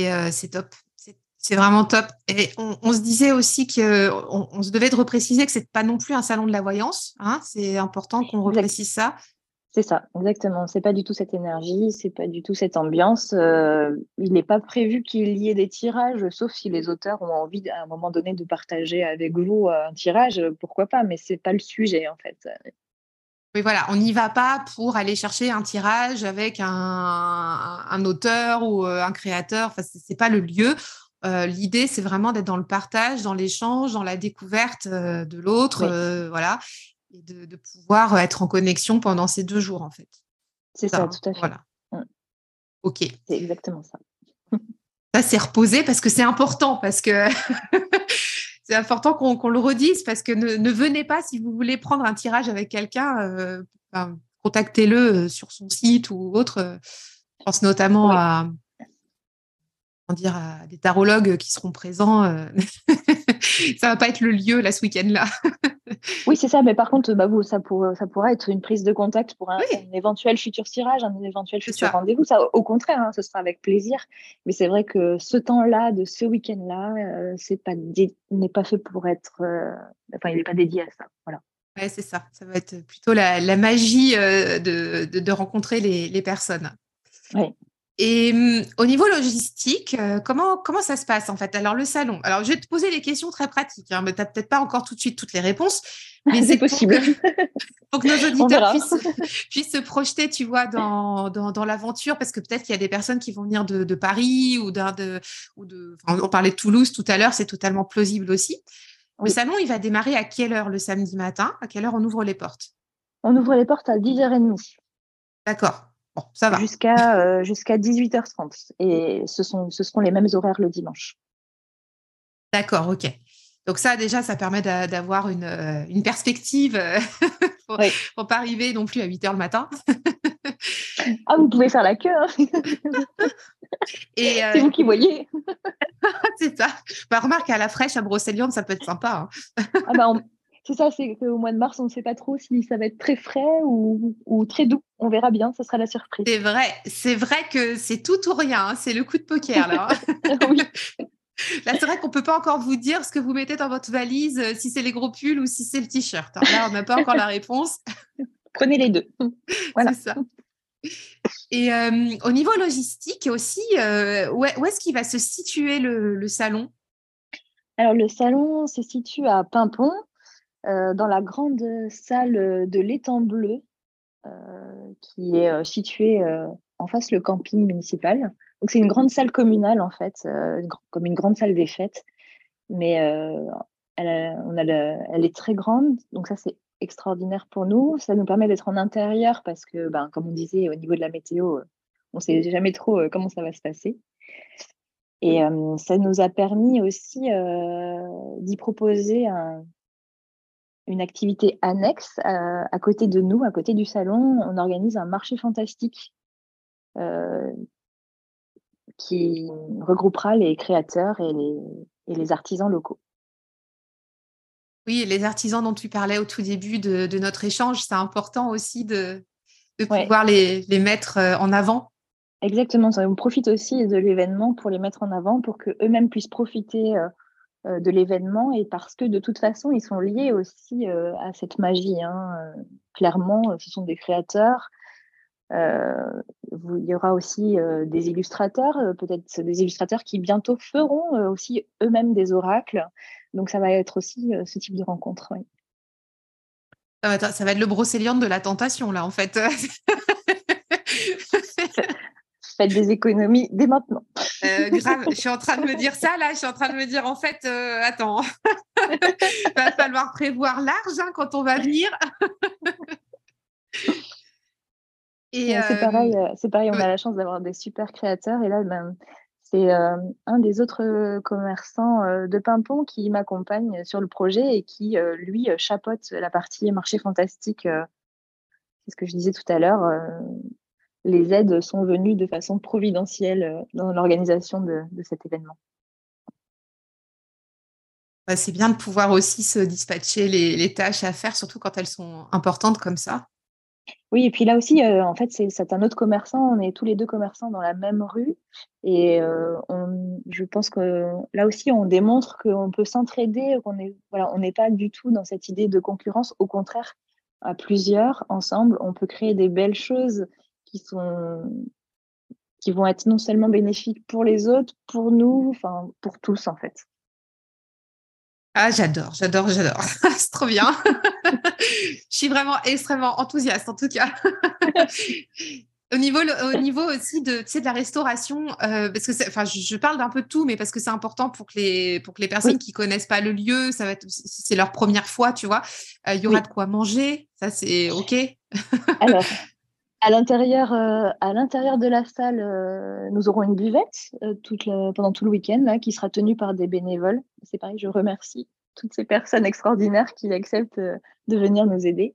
Et euh, c'est top, c'est, c'est vraiment top. Et on, on se disait aussi qu'on on se devait de repréciser que ce n'est pas non plus un salon de la voyance. Hein, c'est important qu'on reprécise ça. C'est ça, exactement. Ce n'est pas du tout cette énergie, ce n'est pas du tout cette ambiance. Euh, il n'est pas prévu qu'il y ait des tirages, sauf si les auteurs ont envie à un moment donné de partager avec vous un tirage, pourquoi pas, mais ce n'est pas le sujet en fait. Oui, voilà, on n'y va pas pour aller chercher un tirage avec un, un auteur ou un créateur. Enfin, ce n'est pas le lieu. Euh, l'idée, c'est vraiment d'être dans le partage, dans l'échange, dans la découverte euh, de l'autre. Oui. Euh, voilà, et de, de pouvoir être en connexion pendant ces deux jours, en fait. C'est ça, ça hein, tout à fait. Voilà. Mmh. OK. C'est exactement ça. Ça, c'est reposé parce que c'est important, parce que... C'est important qu'on, qu'on le redise parce que ne, ne venez pas, si vous voulez prendre un tirage avec quelqu'un, euh, ben, contactez-le sur son site ou autre. Je pense notamment oui. à, comment dire, à des tarologues qui seront présents. Euh... ça ne va pas être le lieu là, ce week-end-là. Oui, c'est ça. Mais par contre, bah, vous, ça, pour, ça pourra être une prise de contact pour un, oui. un éventuel futur tirage, un éventuel c'est futur ça. rendez-vous. Ça, au contraire, hein, ce sera avec plaisir. Mais c'est vrai que ce temps-là, de ce week-end-là, euh, c'est pas dé- n'est pas fait pour être... Euh... Enfin, il n'est pas dédié à ça. Voilà. Oui, c'est ça. Ça va être plutôt la, la magie euh, de, de, de rencontrer les, les personnes. Oui. Et euh, au niveau logistique, euh, comment, comment ça se passe en fait? Alors, le salon, alors je vais te poser des questions très pratiques, hein, mais tu n'as peut-être pas encore tout de suite toutes les réponses, Mais c'est possible. Pour que, pour que nos auditeurs puissent, puissent se projeter, tu vois, dans, dans, dans l'aventure, parce que peut-être qu'il y a des personnes qui vont venir de, de Paris ou, d'un, de, ou de... Enfin, on parlait de Toulouse tout à l'heure, c'est totalement plausible aussi. Le salon, il va démarrer à quelle heure le samedi matin? À quelle heure on ouvre les portes? On ouvre les portes à dix heures trente. D'accord. Bon, ça va. Jusqu'à, euh, jusqu'à dix-huit heures trente. Et ce, sont, ce seront les mêmes horaires le dimanche. D'accord, ok. Donc ça, déjà, ça permet d'a- d'avoir une, euh, une perspective pour ne oui. pas arriver non plus à huit heures le matin. Ah, vous pouvez faire la queue. Hein. Et, euh... c'est vous qui voyez. C'est ça. Bah, remarque, à la fraîche, à Brocéliande, ça peut être sympa. Hein. Ah bah on... C'est ça, c'est qu'au mois de mars, on ne sait pas trop si ça va être très frais ou, ou très doux. On verra bien, ça sera la surprise. C'est vrai, c'est vrai que c'est tout ou rien. Hein. C'est le coup de poker, là. Hein. Oui. Là, c'est vrai qu'on ne peut pas encore vous dire ce que vous mettez dans votre valise, si c'est les gros pulls ou si c'est le t-shirt. Alors là, on n'a pas encore la réponse. Prenez les deux. Voilà. C'est ça. Et euh, au niveau logistique aussi, euh, où est-ce qu'il va se situer le, le salon? Alors, le salon se situe à Paimpont, euh, dans la grande salle de l'étang bleu, euh, qui est euh, située euh, en face le camping municipal. Donc, c'est une grande salle communale, en fait, euh, une, comme une grande salle des fêtes. Mais euh, elle, a, on a le, elle est très grande, donc ça, c'est extraordinaire pour nous. Ça nous permet d'être en intérieur parce que, ben, comme on disait, au niveau de la météo, on ne sait jamais trop euh, comment ça va se passer. Et euh, ça nous a permis aussi euh, d'y proposer un, une activité annexe. À, à côté de nous, à côté du salon, on organise un marché fantastique euh, qui regroupera les créateurs et les, et les artisans locaux. Oui, les artisans dont tu parlais au tout début de, de notre échange, c'est important aussi de, de ouais. pouvoir les, les mettre en avant. Exactement, on profite aussi de l'événement pour les mettre en avant, pour qu'eux-mêmes puissent profiter de l'événement, et parce que de toute façon, ils sont liés aussi à cette magie. Hein. Clairement, ce sont des créateurs. Euh, vous, il y aura aussi euh, des illustrateurs, euh, peut-être des illustrateurs qui bientôt feront euh, aussi eux-mêmes des oracles. Donc, ça va être aussi euh, ce type de rencontre. Oui. Ça, va être, ça va être le Brocéliande de la tentation, là, en fait. Faites des économies dès maintenant. Euh, grave, je suis en train de me dire ça, là. Je suis en train de me dire, en fait, euh, attends, il va falloir prévoir large hein, quand on va venir. Et euh... c'est pareil, c'est pareil, on a la chance d'avoir des super créateurs. Et là, ben, c'est euh, un des autres commerçants euh, de Paimpont qui m'accompagne sur le projet et qui, euh, lui, chapeaute la partie marché fantastique. Euh, c'est ce que je disais tout à l'heure. Euh, les aides sont venues de façon providentielle dans l'organisation de, de cet événement. Bah, c'est bien de pouvoir aussi se dispatcher les, les tâches à faire, surtout quand elles sont importantes comme ça. Oui, et puis là aussi, euh, en fait, c'est, c'est un autre commerçant. On est tous les deux commerçants dans la même rue. Et euh, on, je pense que là aussi, on démontre qu'on peut s'entraider, qu'on est, voilà, on n'est pas du tout dans cette idée de concurrence. Au contraire, à plusieurs, ensemble, on peut créer des belles choses qui, sont, qui vont être non seulement bénéfiques pour les autres, pour nous, enfin, pour tous, en fait. Ah, j'adore, j'adore, j'adore. C'est trop bien. Je suis vraiment extrêmement enthousiaste, en tout cas. Au niveau, au niveau aussi de, tu sais, de la restauration, euh, parce que c'est, enfin, je, je parle d'un peu de tout, mais parce que c'est important pour que les, pour que les personnes oui. qui ne connaissent pas le lieu, ça va être, c'est leur première fois, tu vois, euh, il y aura oui. de quoi manger. Ça, c'est OK. Alors, à l'intérieur, euh, à l'intérieur de la salle, euh, nous aurons une buvette euh, toute la, pendant tout le week-end là, qui sera tenue par des bénévoles. C'est pareil, je remercie toutes ces personnes extraordinaires qui acceptent euh, de venir nous aider.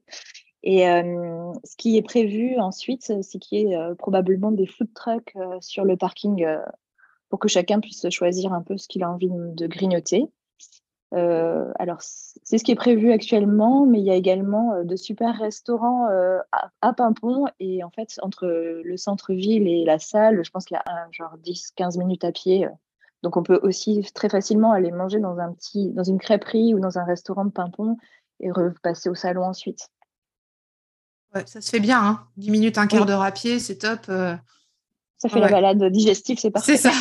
Et euh, ce qui est prévu ensuite, c'est qu'il y ait euh, probablement des food trucks euh, sur le parking euh, pour que chacun puisse choisir un peu ce qu'il a envie de, de grignoter. Euh, alors, c'est ce qui est prévu actuellement, mais il y a également euh, de super restaurants euh, à, à Paimpont. Et en fait, entre le centre-ville et la salle, je pense qu'il y a un, genre dix à quinze minutes à pied. Euh, donc, on peut aussi très facilement aller manger dans, un petit, dans une crêperie ou dans un restaurant de Paimpont et repasser au salon ensuite. Ouais, ça se fait bien, hein. dix minutes, un quart oui. d'heure à pied, c'est top. Euh... Ça fait ouais. la balade digestive, c'est parfait. C'est ça.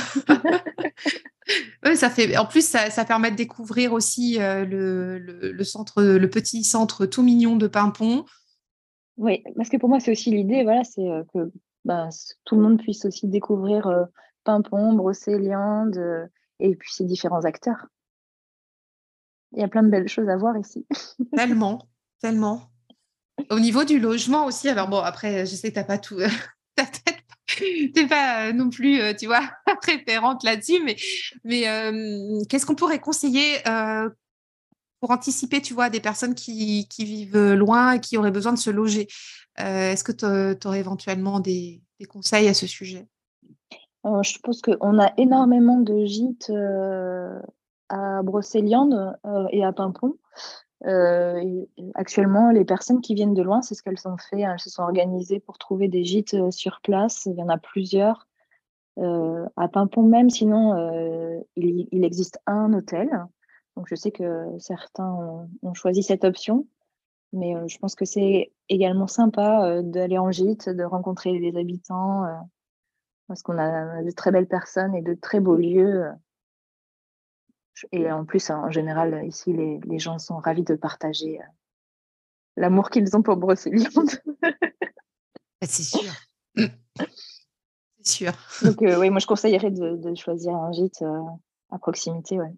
Oui, ça fait. En plus, ça, ça permet de découvrir aussi euh, le, le, le centre, le petit centre tout mignon de Paimpont. Oui, parce que pour moi, c'est aussi l'idée, voilà, c'est euh, que bah, tout le monde puisse aussi découvrir euh, Paimpont, Brocéliande euh, et puis ses différents acteurs. Il y a plein de belles choses à voir ici. Tellement, tellement. Au niveau du logement aussi, alors bon, après, je sais que tu n'as pas tout. Euh, t'as, t'as... T'es pas non plus, tu vois, référente là-dessus, mais, mais euh, qu'est-ce qu'on pourrait conseiller euh, pour anticiper, tu vois, à des personnes qui, qui vivent loin et qui auraient besoin de se loger euh, Est-ce que tu aurais éventuellement des, des conseils à ce sujet? euh, Je pense qu'on a énormément de gîtes euh, à Brocéliande euh, et à Paimpont. Euh, actuellement, les personnes qui viennent de loin, c'est ce qu'elles ont fait. Elles se sont organisées pour trouver des gîtes euh, sur place. Il y en a plusieurs euh, à Paimpont même. Sinon, euh, il, il existe un hôtel. Donc, je sais que certains ont, ont choisi cette option, mais euh, je pense que c'est également sympa euh, d'aller en gîte, de rencontrer les habitants, euh, parce qu'on a de très belles personnes et de très beaux lieux. Euh. Et en plus, en général, ici, les, les gens sont ravis de partager l'amour qu'ils ont pour Brocéliande. C'est sûr. C'est sûr. Donc, euh, oui, moi, je conseillerais de, de choisir un gîte euh, à proximité. Ouais.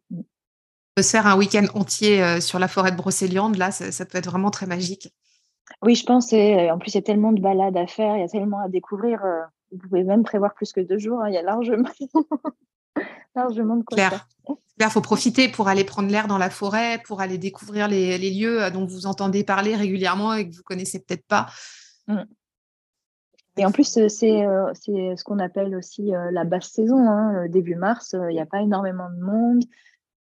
De se faire un week-end entier euh, sur la forêt de Brocéliande, là, ça, ça peut être vraiment très magique. Oui, je pense. Et, en plus, il y a tellement de balades à faire, il y a tellement à découvrir. Euh, vous pouvez même prévoir plus que deux jours. Hein, il y a largement... largement de quoi faire. Il faut profiter pour aller prendre l'air dans la forêt, pour aller découvrir les, les lieux dont vous entendez parler régulièrement et que vous ne connaissez peut-être pas. Et en plus, c'est, c'est ce qu'on appelle aussi la basse saison. Hein. Début mars, il n'y a pas énormément de monde.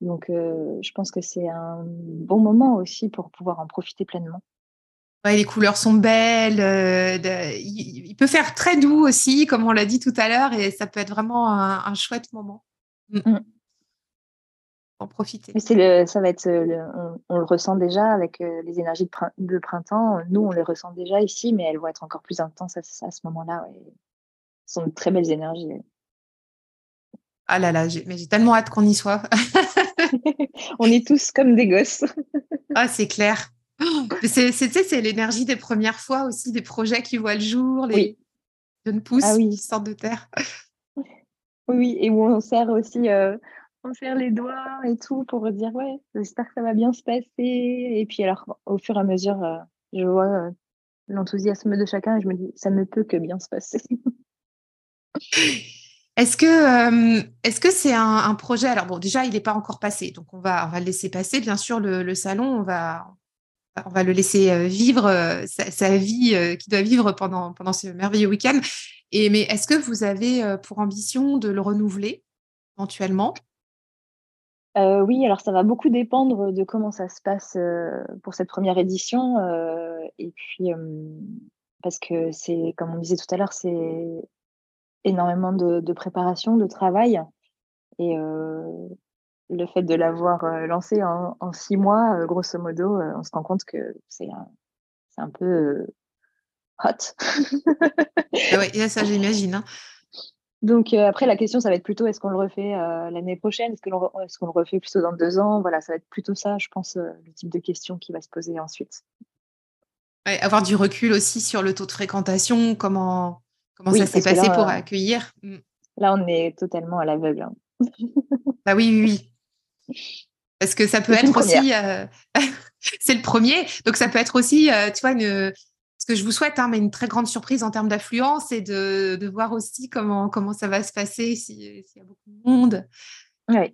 Donc, euh, je pense que c'est un bon moment aussi pour pouvoir en profiter pleinement. Ouais, les couleurs sont belles. Euh, de, il, il peut faire très doux aussi, comme on l'a dit tout à l'heure, et ça peut être vraiment un, un chouette moment. Mm. En profiter. Mais c'est le, ça va être le, on, on le ressent déjà avec les énergies de, print, de printemps. Nous, on les ressent déjà ici, mais elles vont être encore plus intenses à, à ce moment-là. Ouais. Ce sont de très belles énergies. Ouais. Ah là là, j'ai, mais j'ai tellement hâte qu'on y soit. On est tous comme des gosses. Ah, c'est clair. C'est, c'est, c'est l'énergie des premières fois aussi, des projets qui voient le jour, les oui. jeunes pousses ah oui. qui sortent de terre. Oui, et où on serre aussi, euh, on serre les doigts et tout pour dire ouais, j'espère que ça va bien se passer. Et puis alors, au fur et à mesure, euh, je vois euh, l'enthousiasme de chacun et je me dis, ça ne peut que bien se passer. Est-ce que, euh, est-ce que c'est un, un projet? Alors bon, déjà, il n'est pas encore passé, donc on va, on va le laisser passer. Bien sûr, le, le salon, on va... on va le laisser vivre sa, sa vie euh, qu'il doit vivre pendant, pendant ce merveilleux week-end. Et, mais est-ce que vous avez pour ambition de le renouveler éventuellement ? euh, Oui, alors ça va beaucoup dépendre de comment ça se passe euh, pour cette première édition. Euh, et puis, euh, parce que c'est, comme on disait tout à l'heure, c'est énormément de, de préparation, de travail. Et... Euh, le fait de l'avoir euh, lancé en, en six mois, euh, grosso modo, euh, on se rend compte que c'est un, c'est un peu euh, hot. Ah oui, ça j'imagine. Hein. Donc euh, après, la question, ça va être plutôt est-ce qu'on le refait euh, l'année prochaine, est-ce, que l'on, est-ce qu'on le refait plutôt dans deux ans? Voilà, ça va être plutôt ça, je pense, euh, le type de question qui va se poser ensuite. Ouais, avoir du recul aussi sur le taux de fréquentation, comment, comment oui, ça s'est passé là, pour euh, accueillir. Là, on est totalement à l'aveugle. Hein. Bah oui, oui, oui. Parce que ça peut c'est être aussi, euh, c'est le premier, donc ça peut être aussi, euh, tu vois, une, ce que je vous souhaite, hein, mais une très grande surprise en termes d'affluence et de, de voir aussi comment, comment ça va se passer, s'il si y a beaucoup de monde. Oui.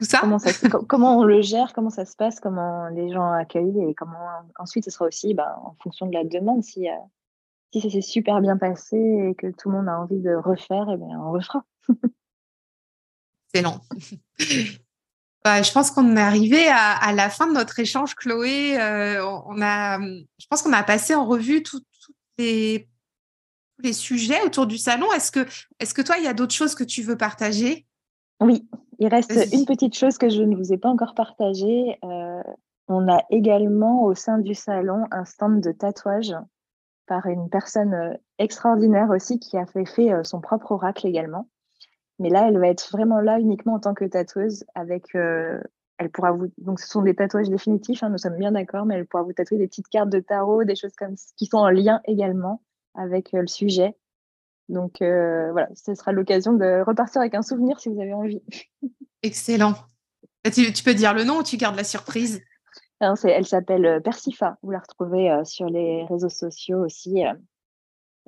Tout ça. Comment, ça comment on le gère, comment ça se passe, comment les gens accueillent et comment ensuite ce sera aussi bah, en fonction de la demande. Si, euh, si ça s'est super bien passé et que tout le monde a envie de refaire, eh bien, on refera. Excellent. Bah, je pense qu'on est arrivé à, à la fin de notre échange, Chloé. Euh, on a, je pense qu'on a passé en revue tous les, les sujets autour du salon. Est-ce que, est-ce que toi, il y a d'autres choses que tu veux partager? Oui, il reste Vas-y. une petite chose que je ne vous ai pas encore partagée. Euh, on a également au sein du salon un stand de tatouage par une personne extraordinaire aussi qui a fait, fait son propre oracle également. Mais là, elle va être vraiment là uniquement en tant que tatoueuse. Avec, euh, elle pourra vous... Donc, ce sont des tatouages définitifs, hein, nous sommes bien d'accord, mais elle pourra vous tatouer des petites cartes de tarot, des choses comme qui sont en lien également avec euh, le sujet. Donc, euh, voilà, ce sera l'occasion de repartir avec un souvenir si vous avez envie. Excellent. Tu, tu peux dire le nom ou tu gardes la surprise ? Non, c'est, elle s'appelle Persifa. Vous la retrouvez euh, sur les réseaux sociaux aussi. Euh,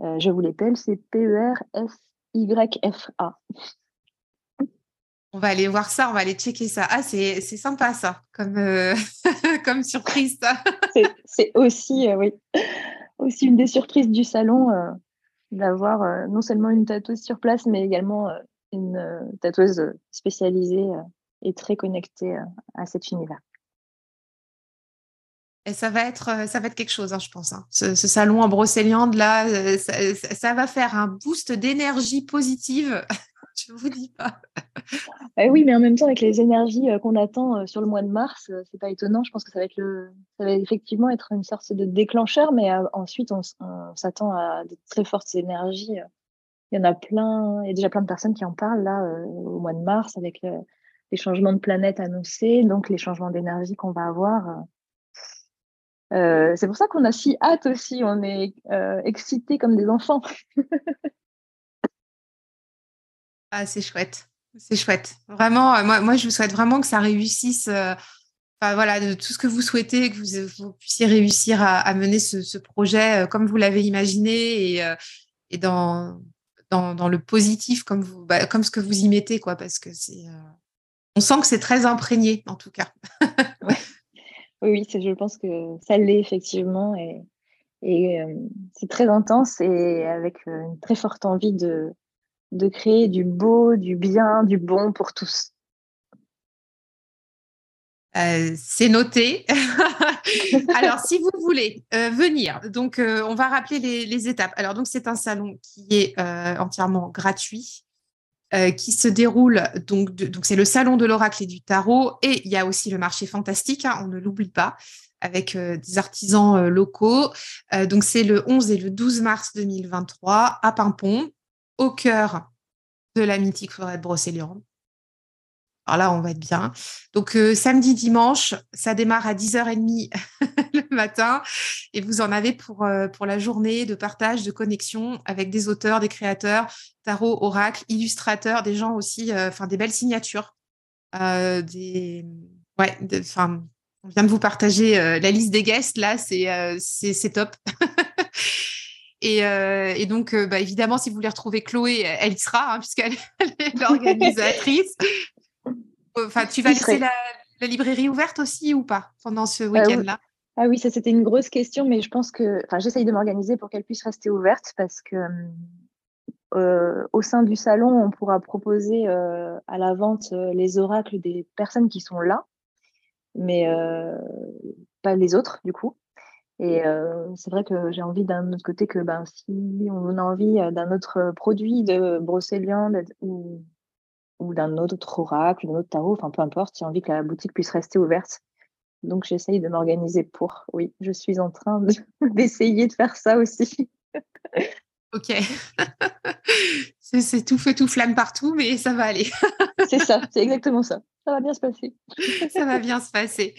euh, je vous l'appelle, c'est P E R S Y F A. On va aller voir ça, on va aller checker ça. Ah, c'est, c'est sympa ça, comme, euh, comme surprise ça. c'est, c'est aussi, euh, oui, aussi une des surprises du salon, euh, d'avoir euh, non seulement une tatoueuse sur place, mais également euh, une euh, tatoueuse spécialisée euh, et très connectée euh, à cet univers. Et ça va être, ça va être quelque chose, hein, je pense. Hein. Ce, ce salon en Brocéliande, là, ça, ça va faire un boost d'énergie positive. Je ne vous dis pas. Eh oui, mais en même temps, avec les énergies qu'on attend sur le mois de mars, c'est pas étonnant. Je pense que ça va être le, ça va effectivement être une sorte de déclencheur, mais ensuite, on, on s'attend à de très fortes énergies. Il y en a plein, il y a déjà plein de personnes qui en parlent là au mois de mars, avec le, les changements de planète annoncés, donc les changements d'énergie qu'on va avoir. Euh, c'est pour ça qu'on a si hâte aussi, on est euh, excités comme des enfants. Ah, c'est chouette, c'est chouette. Vraiment, moi, moi, je vous souhaite vraiment que ça réussisse. Euh, enfin, voilà, de tout ce que vous souhaitez, que vous, vous puissiez réussir à, à mener ce, ce projet euh, comme vous l'avez imaginé et, euh, et dans, dans, dans le positif, comme, vous, bah, comme ce que vous y mettez, quoi, parce que c'est, euh, on sent que c'est très imprégné, en tout cas. Ouais. Oui, c'est, je pense que ça l'est effectivement et, et euh, c'est très intense et avec une très forte envie de, de créer du beau, du bien, du bon pour tous. Euh, c'est noté. Alors, si vous voulez euh, venir, donc euh, on va rappeler les, les étapes. Alors, donc c'est un salon qui est euh, entièrement gratuit. Euh, qui se déroule, donc, de, donc c'est le salon de l'oracle et du tarot, et il y a aussi le marché fantastique, hein, on ne l'oublie pas, avec euh, des artisans euh, locaux. Euh, donc c'est le onze et le douze mars deux mille vingt-trois à Paimpont, au cœur de la mythique forêt de Brocéliande. Alors là, on va être bien. Donc euh, samedi, dimanche, ça démarre à dix heures trente le matin, et vous en avez pour, euh, pour la journée de partage, de connexion avec des auteurs, des créateurs, tarot, oracle, illustrateurs, des gens aussi, enfin euh, des belles signatures. Euh, des... Ouais, de, on vient de vous partager euh, la liste des guests, là, c'est, euh, c'est, c'est top. et, euh, et donc, euh, bah, évidemment, si vous voulez retrouver Chloé, elle y sera, hein, puisqu'elle elle est l'organisatrice. Enfin, tu vas laisser la, la librairie ouverte aussi ou pas pendant ce week-end-là ? Ah oui, ça c'était une grosse question, mais je pense que, enfin, j'essaye de m'organiser pour qu'elle puisse rester ouverte parce que euh, au sein du salon, on pourra proposer euh, à la vente euh, les oracles des personnes qui sont là, mais euh, pas les autres du coup. Et euh, c'est vrai que j'ai envie d'un autre côté que, ben, si on a envie d'un autre produit de Brocéliande ou ou d'un autre oracle, d'un autre tarot, enfin peu importe, j'ai envie que la boutique puisse rester ouverte. Donc j'essaye de m'organiser pour. Oui, je suis en train de, d'essayer de faire ça aussi. Ok. c'est, c'est tout feu, tout flamme partout, mais ça va aller. C'est ça, c'est exactement ça. Ça va bien se passer. ça va bien se passer.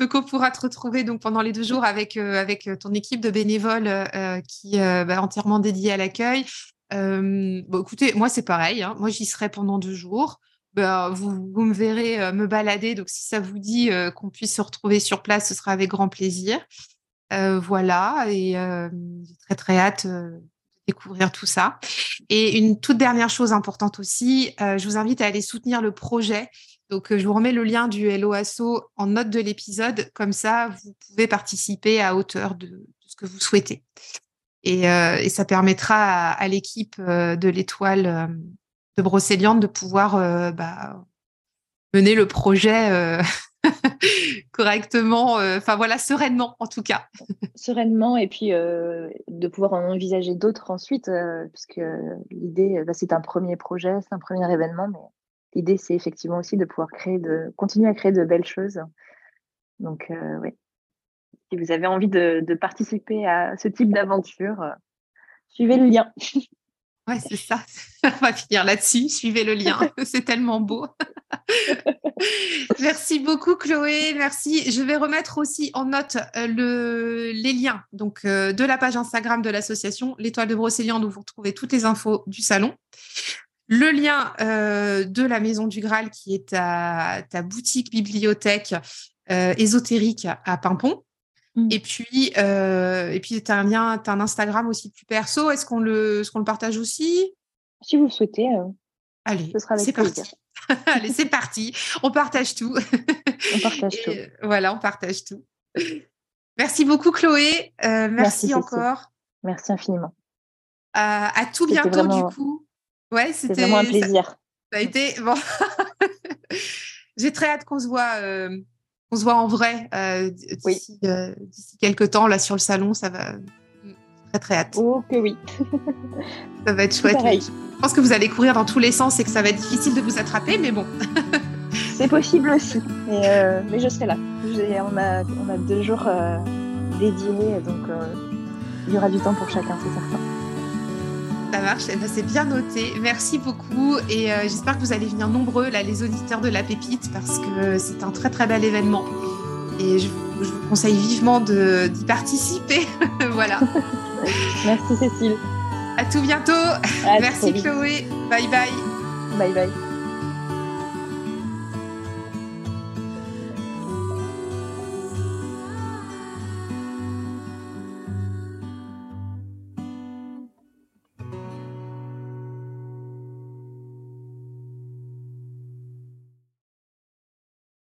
Donc on pourra te retrouver donc, pendant les deux jours avec, euh, avec ton équipe de bénévoles euh, qui est euh, bah, entièrement dédiée à l'accueil. Euh, bon, écoutez, moi c'est pareil, hein. Moi j'y serai pendant deux jours. Ben, vous, vous me verrez euh, me balader, donc si ça vous dit euh, qu'on puisse se retrouver sur place, ce sera avec grand plaisir. Euh, voilà, et euh, j'ai très très hâte euh, de découvrir tout ça. Et une toute dernière chose importante aussi, euh, je vous invite à aller soutenir le projet. Donc euh, je vous remets le lien du HelloAsso en note de l'épisode, comme ça vous pouvez participer à hauteur de, de ce que vous souhaitez. Et, euh, et ça permettra à, à l'équipe euh, de l'étoile euh, de Brocéliande de pouvoir euh, bah, mener le projet euh, correctement, enfin euh, voilà, sereinement en tout cas. Sereinement et puis euh, de pouvoir en envisager d'autres ensuite, euh, puisque l'idée, bah, c'est un premier projet, c'est un premier événement, mais l'idée c'est effectivement aussi de pouvoir créer, de continuer à créer de belles choses. Donc euh, oui. Si vous avez envie de, de participer à ce type d'aventure, euh, suivez le lien. Ouais, c'est ça. On va finir là-dessus. Suivez le lien. C'est tellement beau. Merci beaucoup, Chloé. Merci. Je vais remettre aussi en note euh, le, les liens donc, euh, de la page Instagram de l'association L'Étoile de Brocéliande, où vous retrouvez toutes les infos du salon. Le lien euh, de la Maison du Graal, qui est ta, ta boutique bibliothèque euh, ésotérique à Paimpont. Mmh. Et puis, euh, et puis tu as un lien, tu as un Instagram aussi plus perso. Est-ce qu'on le, est-ce qu'on le partage aussi? Si vous le souhaitez. Euh, Allez, ce sera avec c'est plaisir. Parti. Allez, c'est parti. On partage tout. On partage tout. Et, voilà, on partage tout. Merci beaucoup, Chloé. Euh, merci, merci encore. Merci infiniment. Euh, à tout c'était bientôt, vraiment... du coup. Ouais, c'était, c'était vraiment un plaisir. Ça, ça a été bon. J'ai très hâte qu'on se voit. Euh... On se voit en vrai euh, d'ici, oui. euh, d'ici quelques temps là sur le salon, ça va très très hâte. Oh que oui. Ça va être chouette. Je pense que vous allez courir dans tous les sens et que ça va être difficile de vous attraper, mais bon. C'est possible aussi. Mais, euh, mais je serai là. J'ai, on a on a deux jours euh, dédiés, donc euh, il y aura du temps pour chacun, c'est certain. Ça marche, eh bien, c'est bien noté. Merci beaucoup et euh, j'espère que vous allez venir nombreux, là, les auditeurs de La Pépite, parce que c'est un très très bel événement et je, je vous conseille vivement de, d'y participer. Voilà. Merci Cécile. À tout bientôt. À Merci Chloé. Bye bye. Bye bye.